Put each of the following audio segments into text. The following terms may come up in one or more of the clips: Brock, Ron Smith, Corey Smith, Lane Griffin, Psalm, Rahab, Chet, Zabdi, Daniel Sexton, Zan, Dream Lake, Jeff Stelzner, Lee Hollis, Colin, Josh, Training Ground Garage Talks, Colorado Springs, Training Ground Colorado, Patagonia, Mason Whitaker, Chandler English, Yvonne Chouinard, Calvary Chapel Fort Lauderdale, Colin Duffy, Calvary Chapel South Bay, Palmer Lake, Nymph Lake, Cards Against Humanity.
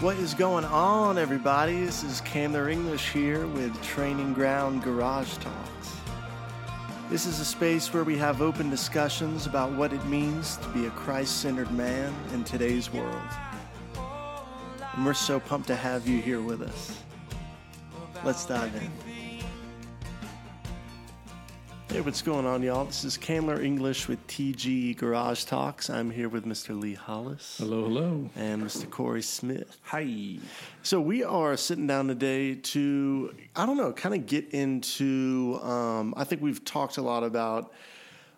What is going on, everybody? This is Chandler English here with Training Ground Garage Talks. This is a space where we have open discussions about what it means to be a Christ-centered man in today's world. And we're so pumped to have you here with us. Let's dive in. Hey, what's going on, y'all? This is Chandler English with TG Garage Talks. I'm here with Mr. Lee Hollis. Hello, hello. And Mr. Corey Smith. Hi. So we are sitting down today to, kind of get into, I think we've talked a lot about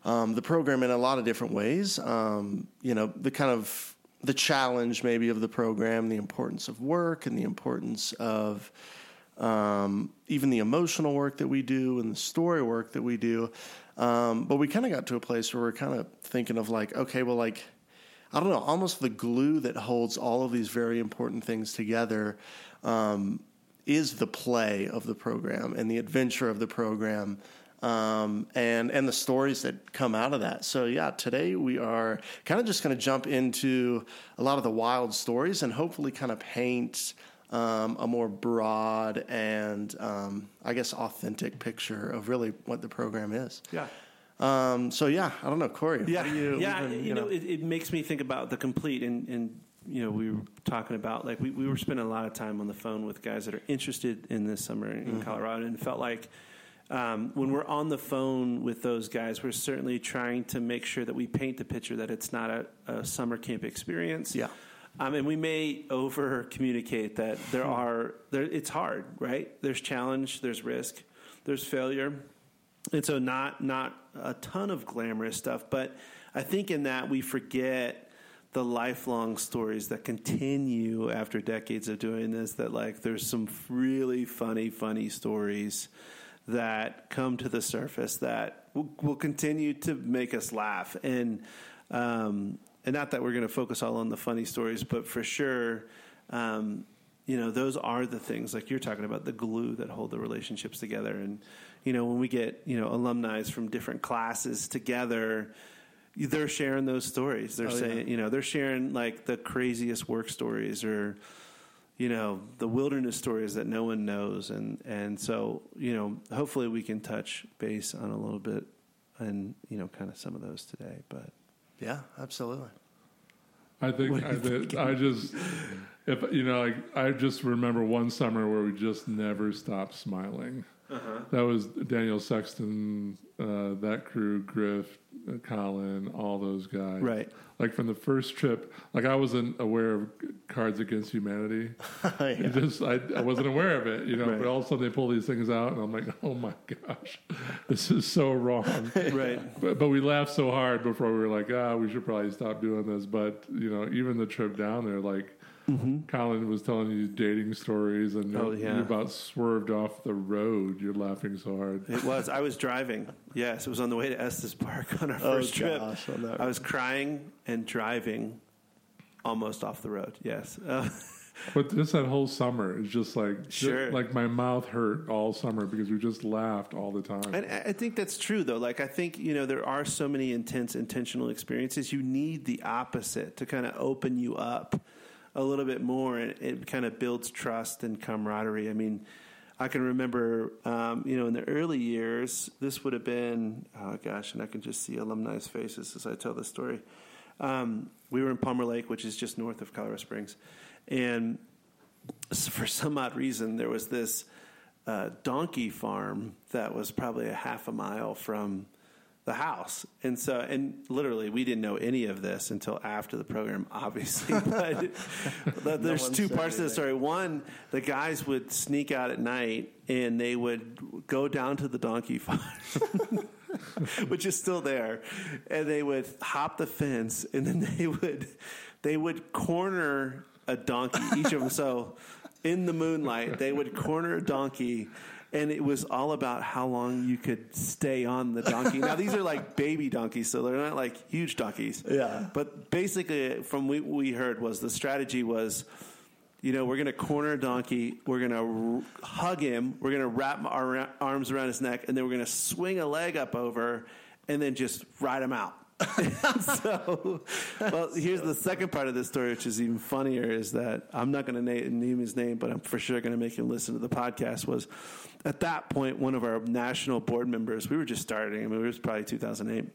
the program in a lot of different ways. The kind of the challenge maybe of the program, the importance of work and the importance of even the emotional work that we do and the story work that we do. But we kind of got to a place where we're kind of thinking of almost the glue that holds all of these very important things together is the play of the program and the adventure of the program and the stories that come out of that. So yeah, today we are kind of just going to jump into a lot of the wild stories and hopefully kind of paint a more broad and, authentic picture of really what the program is. Yeah. Corey. Yeah. It makes me think about The Complete and we were talking about, we were spending a lot of time on the phone with guys that are interested in this summer in mm-hmm. Colorado, and felt like when we're on the phone with those guys, we're certainly trying to make sure that we paint the picture that it's not a summer camp experience. Yeah. And we may over-communicate that it's hard, right? There's challenge, there's risk, there's failure. And so not a ton of glamorous stuff. But I think in that we forget the lifelong stories that continue after decades of doing this, that there's some really funny stories that come to the surface that will continue to make us laugh. And not that we're going to focus all on the funny stories, but for sure, those are the things you're talking about, the glue that hold the relationships together. And, when we get, alumni from different classes together, they're sharing those stories. They're saying, they're sharing the craziest work stories or, the wilderness stories that no one knows. And so, hopefully we can touch base on a little bit and, kind of some of those today, but. Yeah, absolutely. I just remember one summer where we just never stopped smiling. Uh-huh. That was Daniel Sexton, that crew, Griff, Colin, all those guys. Right. From the first trip, I wasn't aware of Cards Against Humanity. Yeah. I wasn't aware of it, Right. But all of a sudden they pull these things out, and I'm like, oh my gosh, this is so wrong. Right. But we laughed so hard before we were we should probably stop doing this. But, even the trip down there, mm-hmm. Colin was telling you dating stories, and you about swerved off the road. You're laughing so hard. It was. I was driving. Yes, it was on the way to Estes Park on our first trip. I was crying and driving almost off the road. Yes. But that whole summer is just my mouth hurt all summer because we just laughed all the time. And I think that's true, though. I think, there are so many intense, intentional experiences. You need the opposite to kind of open you up a little bit more, and it kind of builds trust and camaraderie. I mean, I can remember, in the early years, this would have been, and I can just see alumni's faces as I tell this story. We were in Palmer Lake, which is just north of Colorado Springs. And for some odd reason, there was this donkey farm that was probably a half a mile from the house. And so, literally we didn't know any of this until after the program, obviously, but there's two parts to the story. One, the guys would sneak out at night and they would go down to the donkey farm, which is still there. And they would hop the fence, and then they would corner a donkey, each of them. So in the moonlight, they would corner a donkey. And it was all about how long you could stay on the donkey. Now, these are baby donkeys, so they're not huge donkeys. Yeah. But basically, from what we heard was the strategy was, we're going to corner a donkey, we're going to hug him, we're going to wrap our arms around his neck, and then we're going to swing a leg up over and then just ride him out. So, well, here's the second part of this story, which is even funnier, is that I'm not going to name his name, but I'm for sure going to make him listen to the podcast. Was at that point one of our national board members. We were just starting. I mean, it was probably 2008.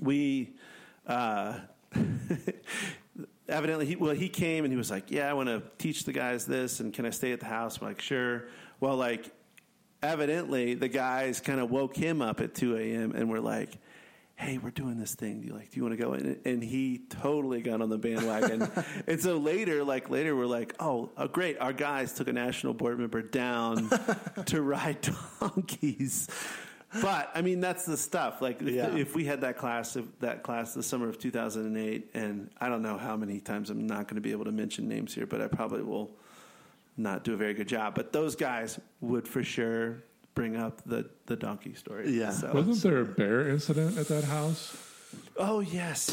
We evidently he came and he was like, "Yeah, I want to teach the guys this, and can I stay at the house?" I'm like, "Sure." Well, like evidently the guys kind of woke him up at 2 a.m. and were like, "Hey, we're doing this thing. Do you want to go?" And he totally got on the bandwagon. And so later, we're like, oh, great. Our guys took a national board member down to ride donkeys. But I mean, that's the stuff. Like, if we had that class the summer of 2008, and I don't know how many times I'm not going to be able to mention names here, but I probably will not do a very good job. But those guys would for sure bring up the donkey story. Yeah. So, wasn't there a bear incident at that house? Oh, yes.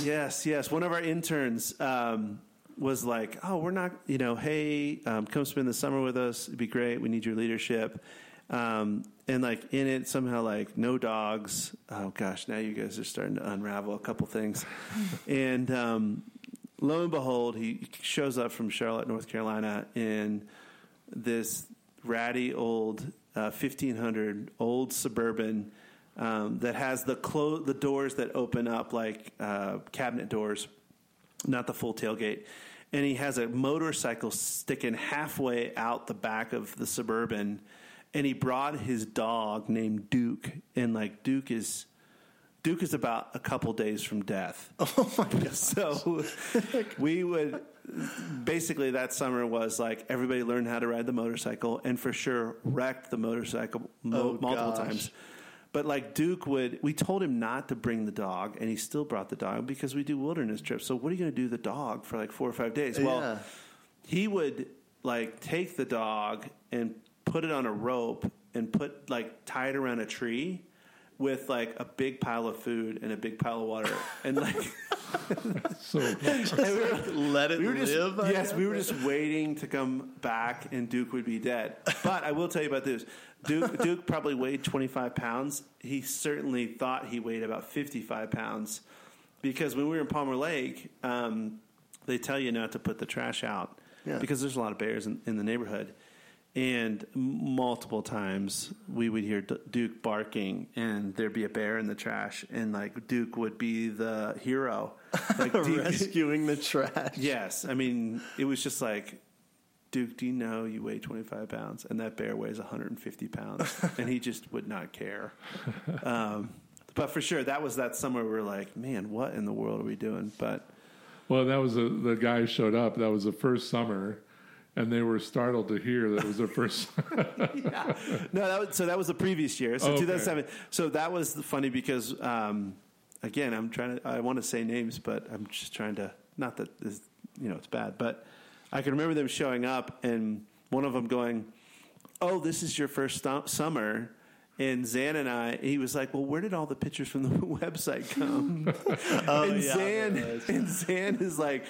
One of our interns was like, oh, we're not, hey, come spend the summer with us. It'd be great. We need your leadership. And like in it somehow like no dogs. Oh, gosh, now you guys are starting to unravel a couple things. And lo and behold, he shows up from Charlotte, North Carolina in this ratty old 1500 old suburban that has the doors that open up like cabinet doors, not the full tailgate. And he has a motorcycle sticking halfway out the back of the suburban, and he brought his dog named Duke, and like Duke is about a couple days from death. Oh my God. So we would basically that summer was like everybody learned how to ride the motorcycle and for sure wrecked the motorcycle multiple times. But like we told him not to bring the dog, and he still brought the dog because we do wilderness trips. So what are you going to do with the dog for like 4 or 5 days? Yeah. Well, he would like take the dog and put it on a rope and tie it around a tree with like a big pile of food and a big pile of water, and like so we were just, yes, we were just waiting to come back and Duke would be dead. But I will tell you about this. Duke probably weighed 25 pounds. He certainly thought he weighed about 55 pounds because when we were in Palmer Lake, they tell you not to put the trash out because there's a lot of bears in the neighborhood. And multiple times we would hear Duke barking, and there'd be a bear in the trash, and like Duke would be the hero, like rescuing the trash. Yes, I mean it was just like, Duke, do you know you weigh 25 pounds, and that bear weighs 150 pounds, and he just would not care. But for sure, that was that summer we were like, man, what in the world are we doing? But well, that was the guy showed up. That was the first summer. And they were startled to hear that it was their first. Yeah. No, that was the previous year. So 2007. So that was funny because, again, I want to say names, but I'm just trying to, not that this, it's bad, but I can remember them showing up and one of them going, oh, this is your first summer. And Zan and I, he was like, well, where did all the pictures from the website come? Zan is like,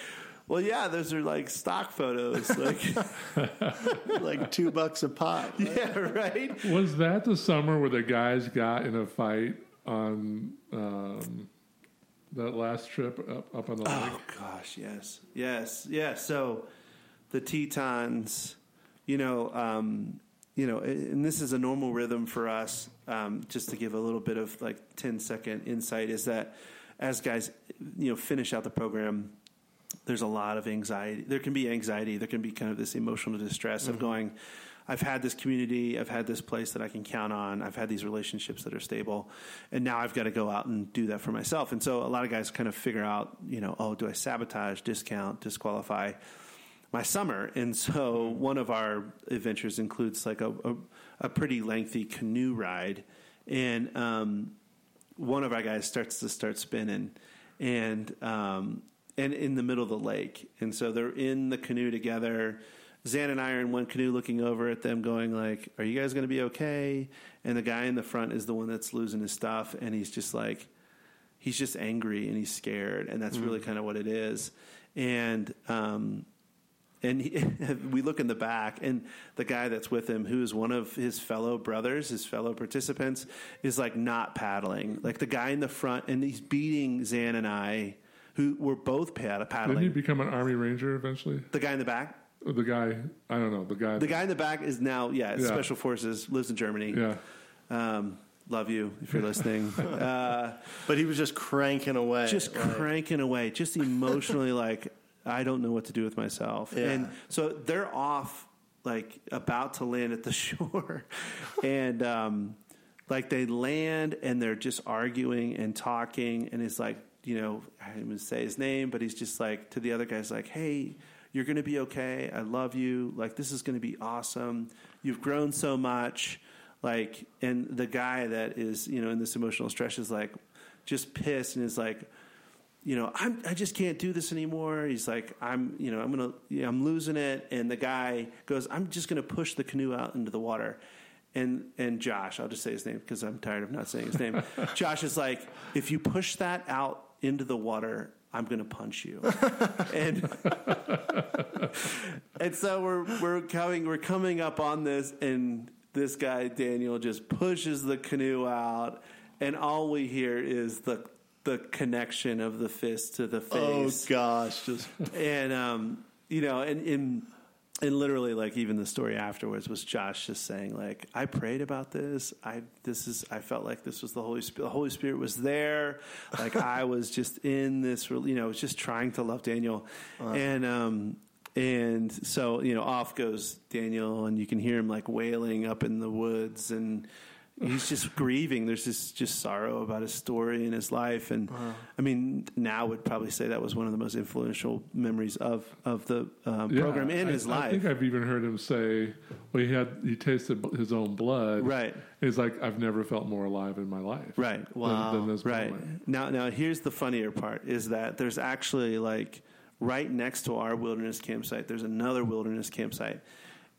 well, yeah, those are like stock photos, like like $2 a pop. Right? Yeah, right. Was that the summer where the guys got in a fight on that last trip up on the lake? Oh gosh, yes. So the Tetons, and this is a normal rhythm for us. Just to give a little bit of like 10-second insight, is that as guys, finish out the program. There's a lot of anxiety. There can be anxiety. There can be kind of this emotional distress of going, I've had this community. I've had this place that I can count on. I've had these relationships that are stable. And now I've got to go out and do that for myself. And so a lot of guys kind of figure out, do I sabotage, discount, disqualify my summer? And so one of our adventures includes like a pretty lengthy canoe ride. And one of our guys starts spinning. And in the middle of the lake. And so they're in the canoe together. Zan and I are in one canoe looking over at them going like, are you guys going to be okay? And the guy in the front is the one that's losing his stuff. And he's just like, he's just angry and he's scared. And that's really kind of what it is. And And we look in the back, and the guy that's with him, who is one of his fellow brothers, his fellow participants, is like not paddling. Like the guy in the front, and he's beating Zan and I, who were both paddling. Didn't he become an Army Ranger eventually? The guy in the back? The guy, I don't know. The guy in the back is now, Special Forces, lives in Germany. Yeah. Love you if you're listening. But he was just cranking away. Just emotionally like, I don't know what to do with myself. Yeah. And so they're off, like, about to land at the shore. And, like, they land, and they're just arguing and talking. And it's like, you know, I didn't even say his name, but he's just like, to the other guys, like, hey, you're going to be okay. I love you. Like, this is going to be awesome. You've grown so much. Like, and the guy that is, you know, in this emotional stress is, like, just pissed and is like, you know, I just can't do this anymore. He's like, I'm losing it. And the guy goes, I'm just going to push the canoe out into the water. And Josh, I'll just say his name because I'm tired of not saying his name. Josh is like, if you push that out into the water, I'm going to punch you. And so we're coming up on this, and this guy Daniel just pushes the canoe out, and all we hear is the connection of the fist to the face. Oh gosh. And literally, like, even the story afterwards was Josh just saying, like, I prayed about this. I felt like this was the Holy Spirit. The Holy Spirit was there. Like, I was just in this, you know, just trying to love Daniel. Wow. And so, you know, off goes Daniel, and you can hear him like wailing up in the woods, and he's just grieving. There's this just sorrow about his story and his life. And wow. I mean, now would probably say that was one of the most influential memories of the program in his life. I think I've even heard him say, well, he tasted his own blood. Right. He's like, I've never felt more alive in my life. Right. Wow. Than this moment. Now, here's the funnier part, is that there's actually, like, right next to our wilderness campsite, there's another wilderness campsite.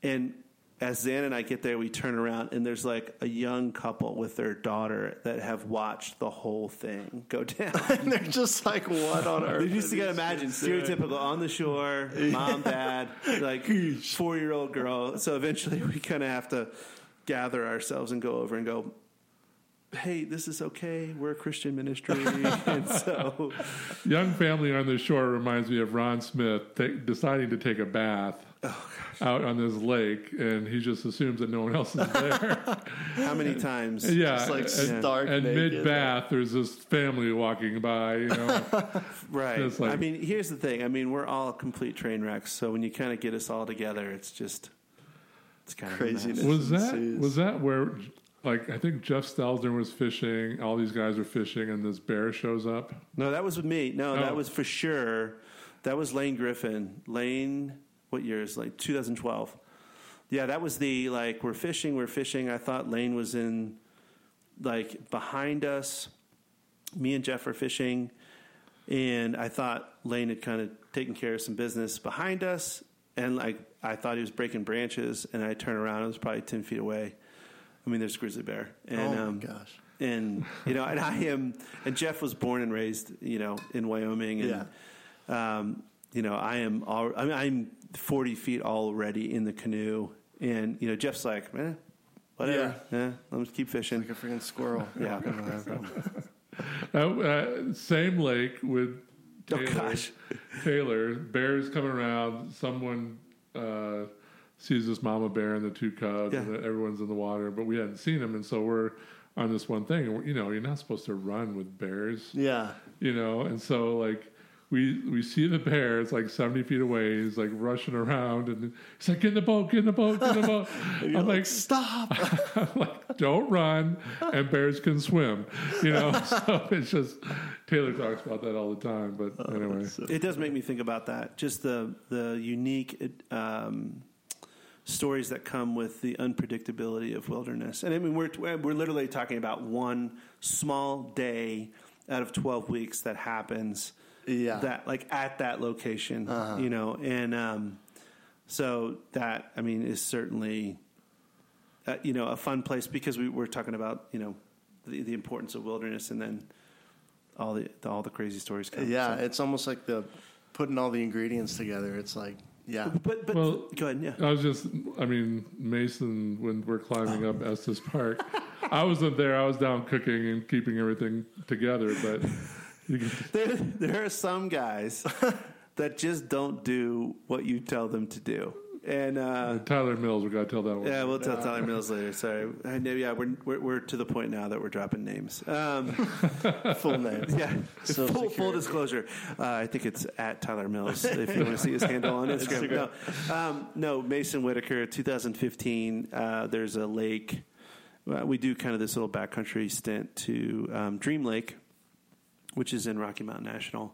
And as Zan and I get there, we turn around, and there's, like, a young couple with their daughter that have watched the whole thing go down. And they're just like, what on earth? You just got to imagine, stereotypical, on the shore, mom, dad, like, 4-year-old girl. So eventually we kind of have to gather ourselves and go over and go, hey, this is okay. We're a Christian ministry. And so, young family on the shore reminds me of Ron Smith deciding to take a bath out on this lake, and he just assumes that no one else is there. How many times? Yeah. Just like stark and naked. And mid-bath, there's this family walking by, you know. Right. Like, I mean, here's the thing. I mean, we're all complete train wrecks. So when you kind of get us all together, it's just, it's kind of craziness. Was that where, like, I think Jeff Stelzner was fishing, all these guys were fishing, and this bear shows up? No, that was with me. No, that was for sure. That was Lane Griffin. Lane, what year is, like, 2012. Yeah, that was the, like, we're fishing. I thought Lane was in, like, behind us. Me and Jeff are fishing, and I thought Lane had kind of taken care of some business behind us, and, like, I thought he was breaking branches, and I turn around, it was probably 10 feet away. I mean, there's a grizzly bear. And, oh, my gosh. And, you know, and Jeff was born and raised, you know, in Wyoming. And, you know, I'm 40 feet already in the canoe. And, you know, Jeff's like, whatever. Yeah. Let me keep fishing. Like a freaking squirrel. Yeah. Same lake with Taylor. Oh, gosh. Taylor, bears coming around. Someone sees this mama bear and the two cubs, and everyone's in the water, but we hadn't seen them, and so we're on this one thing, and, you know, you're not supposed to run with bears. Yeah. You know, and so, like, we see the bear, it's like 70 feet away, he's, like, rushing around, and he's like, get in the boat. I'm like, stop. I'm like, don't run, and bears can swim, you know, so it's just, Taylor talks about that all the time, but anyway. It does make me think about that, just the unique, stories that come with the unpredictability of wilderness. And I mean, we're literally talking about one small day out of 12 weeks that happens that, like, at that location, you know? And, so that, I mean, is certainly, you know, a fun place, because we were talking about, you know, the importance of wilderness, and then all the crazy stories come. Yeah. So. It's almost like putting all the ingredients together. It's like, Yeah. But well, go ahead. Yeah. I was just, I mean, Mason, when we're climbing up Estes Park, I wasn't there. I was down cooking and keeping everything together. But there are some guys that just don't do what you tell them to do. And Tyler Mills, we got to tell that one. Yeah, we'll tell Tyler Mills later. Sorry, I know. Yeah, we're to the point now that we're dropping names. Full name. Yeah. So full disclosure. I think it's at Tyler Mills if you want to see his handle on Instagram. No, Mason Whitaker, 2015. There's a lake. We do kind of this little backcountry stint to Dream Lake, which is in Rocky Mountain National,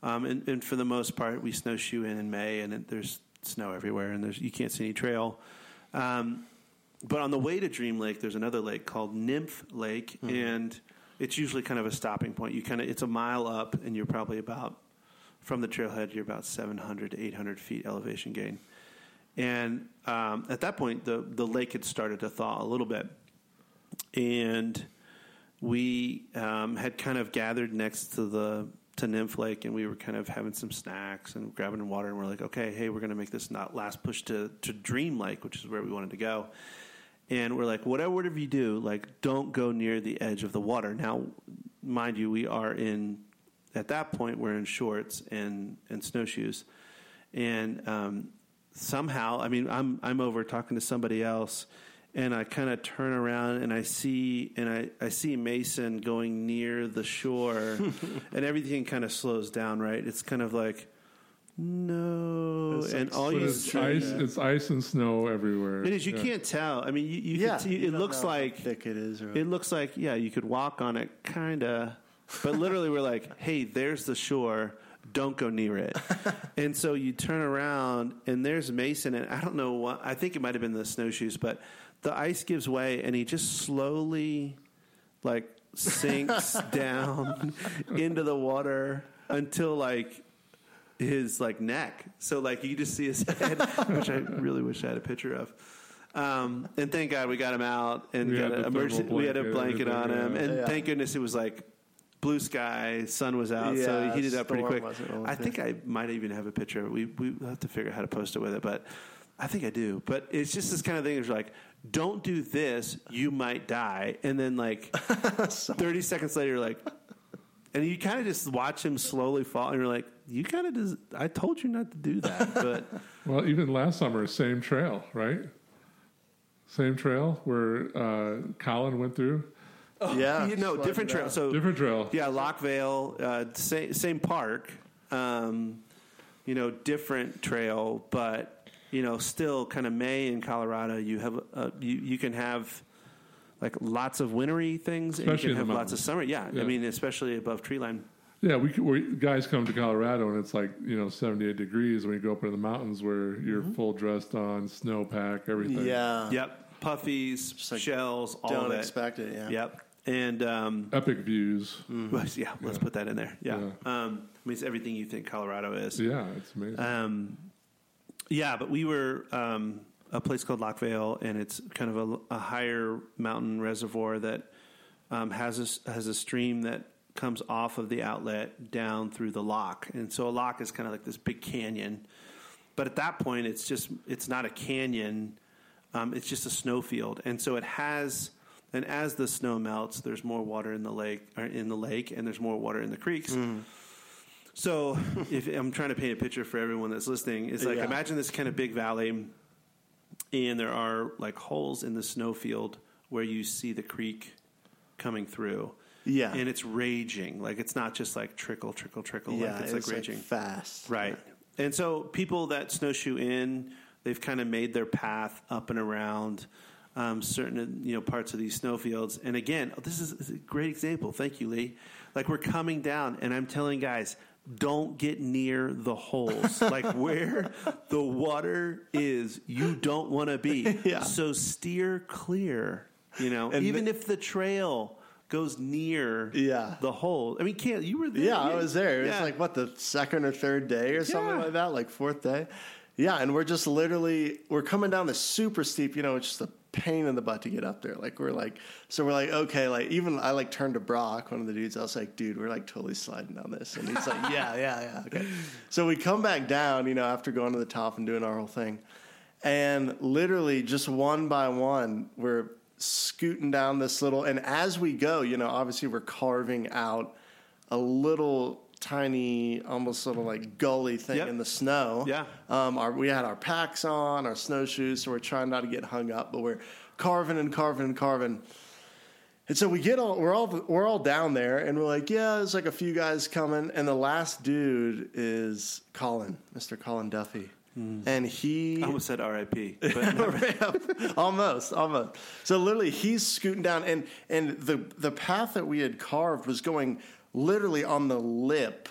and for the most part, we snowshoe in May, and there's snow everywhere, and you can't see any trail. But on the way to Dream Lake, there's another lake called Nymph Lake, mm-hmm. and it's usually kind of a stopping point. It's a mile up, and you're probably about from the trailhead. You're about 700 to 800 feet elevation gain, and at that point, the lake had started to thaw a little bit, and we had kind of gathered next to Nymph Lake, and we were kind of having some snacks and grabbing water, and we're like, okay, hey, we're going to make this not last push to Dream Lake, which is where we wanted to go. And we're like, whatever you do, like, don't go near the edge of the water. Now, mind you, we are at that point, we're in shorts and snowshoes. And somehow, I mean, I'm over talking to somebody else, and I kind of turn around and I see Mason going near the shore, and everything kind of slows down, right? It's kind of like, no. And all you see it's ice and snow everywhere. It is. You can't tell. I mean, you can see, it looks like how thick it is. Or it looks like, yeah, you could walk on it kind of, but literally we're like, hey, there's the shore. Don't go near it. And so you turn around and there's Mason, and I don't know what, I think it might've been the snowshoes, but the ice gives way and he just slowly like sinks down into the water until like his like neck. So like you just see his head, which I really wish I had a picture of. And thank God we got him out, and we had a blanket on him. And thank goodness it was like blue sky, sun was out, so he did that pretty quick. I think I might even have a picture. We have to figure out how to post it with it, but I think I do. But it's just this kind of thing. It's like, don't do this, you might die. And then like 30 seconds later, like, and you kind of just watch him slowly fall, and you're like, you kind of just, I told you not to do that. But well, even last summer, same trail, right? Same trail where Colin went through. Oh, yeah, different trail. So different trail. Yeah, Loch Vale, same park. Different trail, but still kind of May in Colorado. You have you can have like lots of wintry things, especially, and you can have lots of summer. Yeah, yeah, I mean, especially above tree line. Yeah, we guys come to Colorado and it's like 78 degrees when you go up into the mountains, where you're mm-hmm. full dressed on, snowpack, everything. Yeah. Yep. Puffies, like shells, all of it. Don't expect it. Yeah. Yep. And epic views. Yeah, let's put that in there. Yeah. I mean, it's everything you think Colorado is. Yeah, it's amazing. But we were a place called Loch Vale, and it's kind of a higher mountain reservoir that has a stream that comes off of the outlet down through the loch, and so a loch is kind of like this big canyon. But at that point, it's not a canyon. It's just a snowfield, and so it has. And as the snow melts, there's more water in the lake, and there's more water in the creeks. Mm. So, if I'm trying to paint a picture for everyone that's listening, it's like imagine this kind of big valley, and there are like holes in the snowfield where you see the creek coming through. Yeah, and it's raging. Like it's not just like trickle, trickle, trickle. Yeah, like, it's like raging fast. Right, yeah. And so people that snowshoe in. They've kind of made their path up and around certain parts of these snowfields. And again, this is a great example. Thank you, Lee. Like we're coming down, and I'm telling guys, don't get near the holes. Like where the water is, you don't want to be. Yeah. So steer clear. And even if the trail goes near the hole. I mean, can't you were there? Yeah, I was there. It was like what, the second or third day or something like that, like fourth day. Yeah, and we're coming down the super steep, it's just a pain in the butt to get up there. Like, we're like, okay, like, even I like turned to Brock, one of the dudes. I was like, dude, we're like totally sliding down this. And he's like, yeah. Okay. So we come back down, you know, after going to the top and doing our whole thing. And literally just one by one, we're scooting down this little, and as we go, you know, obviously we're carving out a little tiny, almost sort of like gully thing in the snow. Yeah. We had our packs on, our snowshoes, so we're trying not to get hung up, but we're carving. And so we get all, we're all down there, and we're like, yeah, there's like a few guys coming, and the last dude is Colin, Mr. Colin Duffy. And he... I almost said R.I.P. But almost. So literally, he's scooting down, and the path that we had carved was going literally on the lip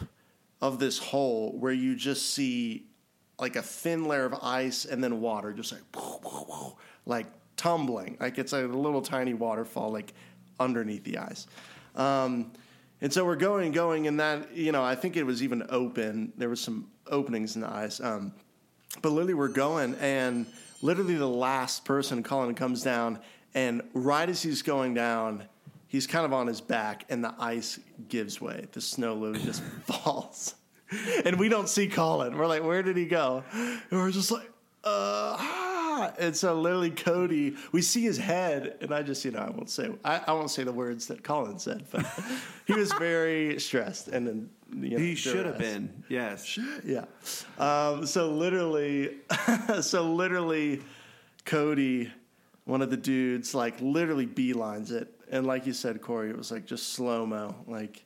of this hole where you just see like a thin layer of ice and then water just like, whoa, like tumbling. Like it's like a little tiny waterfall like underneath the ice. And so we're going, and that, you know, I think it was even open. There was some openings in the ice. But literally we're going, and literally the last person, Colin, comes down, and right as he's going down, he's kind of on his back, and the ice gives way. The snow literally just falls. And we don't see Colin. We're like, where did he go? And we're just like, And so literally Cody, we see his head, and I just, you know, I won't say the words that Colin said, but he was very stressed, and then, you know, he should have been, yes. Yeah. So literally Cody, one of the dudes, like literally beelines it. And like you said, Corey, it was like just slow-mo. Like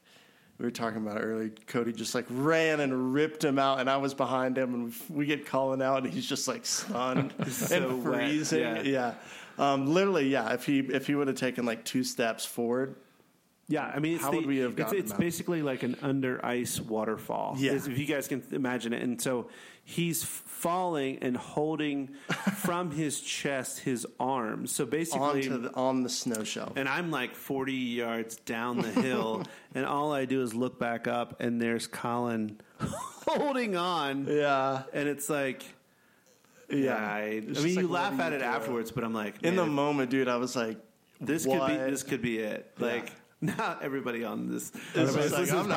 we were talking about earlier, Cody just like ran and ripped him out, and I was behind him, and we get Colin out, and he's just like stunned and freezing. Wet. Yeah. Literally, yeah, if he would have taken like two steps forward. Yeah, I mean, it's basically like an under ice waterfall. Yeah. If you guys can imagine it. And so he's falling and holding from his chest his arm. So basically on the snow shelf. And I'm like 40 yards down the hill, and all I do is look back up, and there's Colin holding on. Yeah, and it's like. Yeah, I mean, you like, laugh at it afterwards, but I'm like, man, in the moment, dude, I was like, this could be it, like. Yeah. Now everybody on this is I'm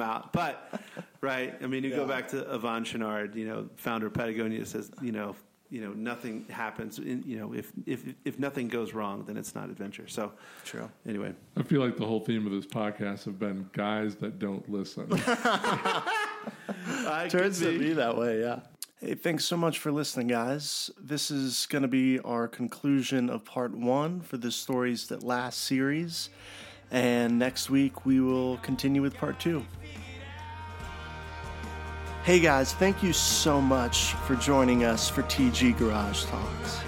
out. But, right, I mean, you go back to Yvonne Chouinard, you know, founder of Patagonia, says, you know, nothing happens. You know, if nothing goes wrong, then it's not adventure. So, true. Anyway, I feel like the whole theme of this podcast have been guys that don't listen. Turns to be that way, yeah. Hey, thanks so much for listening, guys. This is going to be our conclusion of part 1 for the Stories That Last series. And next week, we will continue with part 2. Hey, guys, thank you so much for joining us for TG Garage Talks.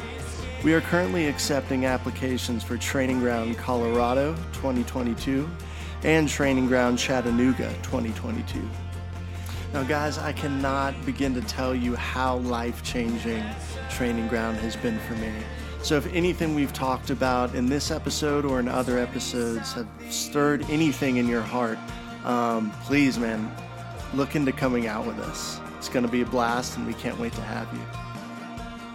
We are currently accepting applications for Training Ground Colorado 2022 and Training Ground Chattanooga 2022. Now, guys, I cannot begin to tell you how life-changing Training Ground has been for me. So if anything we've talked about in this episode or in other episodes have stirred anything in your heart, please, man, look into coming out with us. It's going to be a blast, and we can't wait to have you.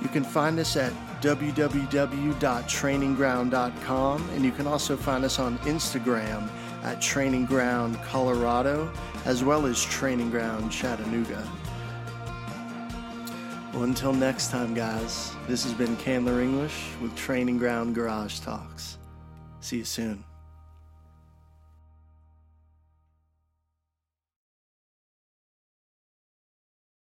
You can find us at www.trainingground.com, and you can also find us on Instagram at Training Ground Colorado, as well as Training Ground Chattanooga. Well, until next time, guys, this has been Chandler English with Training Ground Garage Talks. See you soon.